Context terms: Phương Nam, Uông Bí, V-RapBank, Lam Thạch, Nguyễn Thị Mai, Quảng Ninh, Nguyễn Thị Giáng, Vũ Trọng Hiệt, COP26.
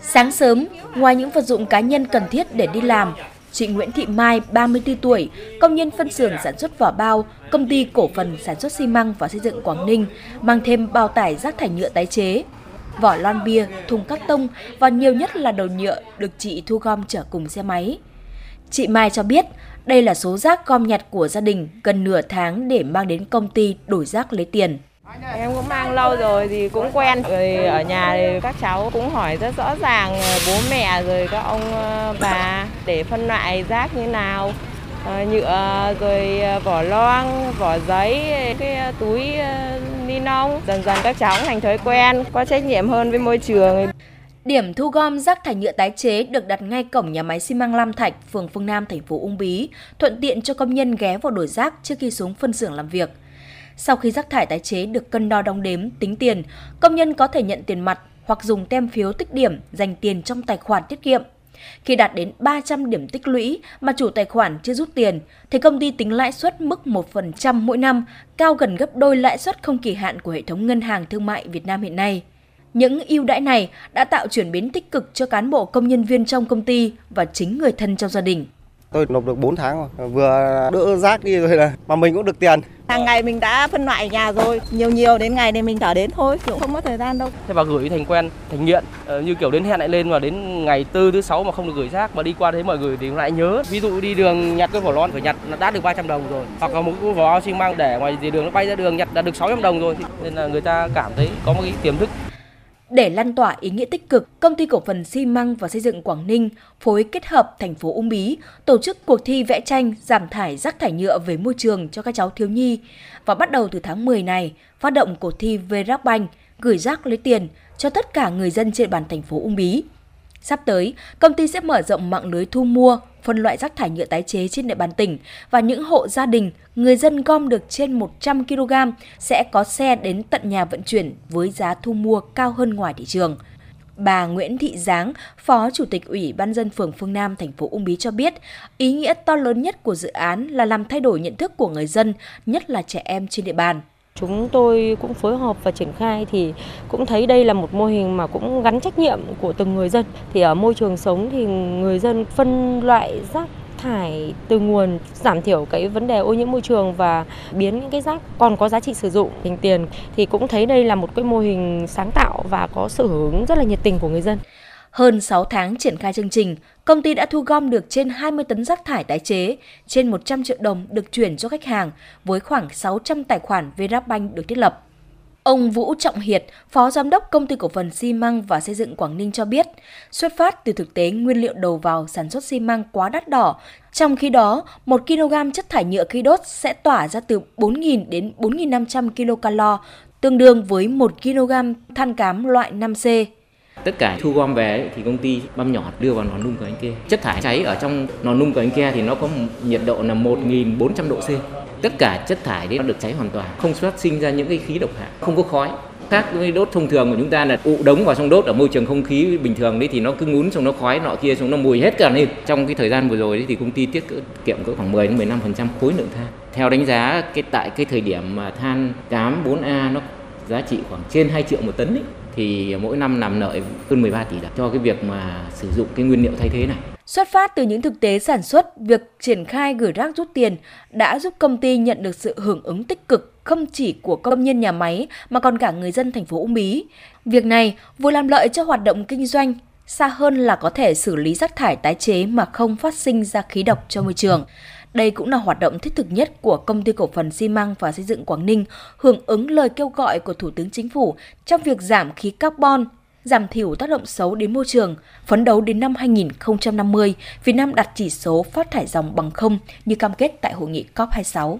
Sáng sớm, ngoài những vật dụng cá nhân cần thiết để đi làm, chị Nguyễn Thị Mai, 34 tuổi, công nhân phân xưởng sản xuất vỏ bao, công ty cổ phần sản xuất xi măng và xây dựng Quảng Ninh, mang thêm bao tải rác thải nhựa tái chế, vỏ lon bia, thùng cắt tông và nhiều nhất là đồ nhựa được chị thu gom chở cùng xe máy. Chị Mai cho biết đây là số rác gom nhặt của gia đình gần nửa tháng để mang đến công ty đổi rác lấy tiền. Em cũng mang lâu rồi thì cũng quen rồi, ở nhà thì các cháu cũng hỏi rất rõ ràng bố mẹ rồi các ông bà để phân loại rác như nào, nhựa rồi vỏ lon, vỏ giấy, cái túi ni lông. Dần dần các cháu thành thói quen, có trách nhiệm hơn với môi trường. Điểm thu gom rác thải nhựa tái chế được đặt ngay cổng nhà máy xi măng Lam Thạch, phường Phương Nam, thành phố Uông Bí, thuận tiện cho công nhân ghé vào đổi rác trước khi xuống phân xưởng làm việc. Sau khi rác thải tái chế được cân đo đong đếm, tính tiền, công nhân có thể nhận tiền mặt hoặc dùng tem phiếu tích điểm dành tiền trong tài khoản tiết kiệm. Khi đạt đến 300 điểm tích lũy mà chủ tài khoản chưa rút tiền, thì công ty tính lãi suất mức 1% mỗi năm, cao gần gấp đôi lãi suất không kỳ hạn của hệ thống ngân hàng thương mại Việt Nam hiện nay. Những ưu đãi này đã tạo chuyển biến tích cực cho cán bộ công nhân viên trong công ty và chính người thân trong gia đình. Tôi nộp được 4 tháng rồi, vừa đỡ rác đi rồi là mà mình cũng được tiền. Hàng ngày mình đã phân loại ở nhà rồi, nhiều đến ngày này mình trở đến thôi, cũng không mất thời gian đâu. Thế mà gửi thành quen, thành nghiện, như kiểu đến hẹn lại lên và đến ngày tư, thứ sáu mà không được gửi rác mà đi qua thấy mọi người thì lại nhớ. Ví dụ đi đường nhặt cái vỏ lon phải nhặt nó đã được 300 đồng rồi, hoặc là một cái vỏ ao xi măng để ngoài đường nó bay ra đường nhặt đã được 600 đồng rồi, nên là người ta cảm thấy có một cái tiềm thức. Để lan tỏa ý nghĩa tích cực, Công ty Cổ phần Xi măng và Xây dựng Quảng Ninh phối kết hợp thành phố Uông Bí tổ chức cuộc thi vẽ tranh giảm thải rác thải nhựa về môi trường cho các cháu thiếu nhi. Và bắt đầu từ tháng 10 này, phát động cuộc thi V-RapBank gửi rác lấy tiền cho tất cả người dân trên bàn thành phố Uông Bí. Sắp tới, công ty sẽ mở rộng mạng lưới thu mua, phân loại rác thải nhựa tái chế trên địa bàn tỉnh và những hộ gia đình, người dân gom được trên 100 kg sẽ có xe đến tận nhà vận chuyển với giá thu mua cao hơn ngoài thị trường. Bà Nguyễn Thị Giáng, Phó Chủ tịch Ủy ban nhân dân phường Phương Nam, thành phố Uông Bí cho biết, ý nghĩa to lớn nhất của dự án là làm thay đổi nhận thức của người dân, nhất là trẻ em trên địa bàn. Chúng tôi cũng phối hợp và triển khai thì cũng thấy đây là một mô hình mà cũng gắn trách nhiệm của từng người dân. Thì ở môi trường sống thì người dân phân loại rác thải từ nguồn, giảm thiểu cái vấn đề ô nhiễm môi trường và biến những cái rác còn có giá trị sử dụng thành tiền. Thì cũng thấy đây là một cái mô hình sáng tạo và có sự hưởng ứng rất là nhiệt tình của người dân. Hơn 6 tháng triển khai chương trình, công ty đã thu gom được trên 20 tấn rác thải tái chế, trên 100 triệu đồng được chuyển cho khách hàng, với khoảng 600 tài khoản V-RapBank được thiết lập. Ông Vũ Trọng Hiệt, Phó Giám đốc Công ty Cổ phần Xi măng và Xây dựng Quảng Ninh cho biết, xuất phát từ thực tế nguyên liệu đầu vào sản xuất xi măng quá đắt đỏ, trong khi đó 1 kg chất thải nhựa khi đốt sẽ tỏa ra từ 4.000 đến 4.500 kilocalo, tương đương với 1 kg than cám loại 5C. Tất cả thu gom về ấy, thì công ty băm nhỏ đưa vào lò nung của anh kia. Chất thải cháy ở trong lò nung của anh kia thì nó có nhiệt độ là 1.400 độ C. Tất cả chất thải đấy nó được cháy hoàn toàn, không phát sinh ra những cái khí độc hại, không có khói. Khác với đốt thông thường của chúng ta là ụ đống vào xong đốt ở môi trường không khí bình thường đấy thì nó cứ ngún xong nó khói nọ kia xong nó mùi hết cả lên. Trong cái thời gian vừa rồi đấy thì công ty tiết kiệm cỡ khoảng 10 đến 15% khối lượng than. Theo đánh giá tại cái thời điểm mà than cám 4A nó giá trị khoảng trên 2 triệu một tấn ấy, thì mỗi năm làm lợi hơn 13 tỷ đồng cho cái việc mà sử dụng cái nguyên liệu thay thế này. Xuất phát từ những thực tế sản xuất, việc triển khai gửi rác rút tiền đã giúp công ty nhận được sự hưởng ứng tích cực không chỉ của công nhân nhà máy mà còn cả người dân thành phố Uông Bí. Việc này vừa làm lợi cho hoạt động kinh doanh, xa hơn là có thể xử lý rác thải tái chế mà không phát sinh ra khí độc cho môi trường. Đây cũng là hoạt động thiết thực nhất của Công ty Cổ phần Xi măng và Xây dựng Quảng Ninh, hưởng ứng lời kêu gọi của Thủ tướng Chính phủ trong việc giảm khí carbon, giảm thiểu tác động xấu đến môi trường, phấn đấu đến năm 2050, Việt Nam đạt chỉ số phát thải ròng bằng không như cam kết tại hội nghị COP26.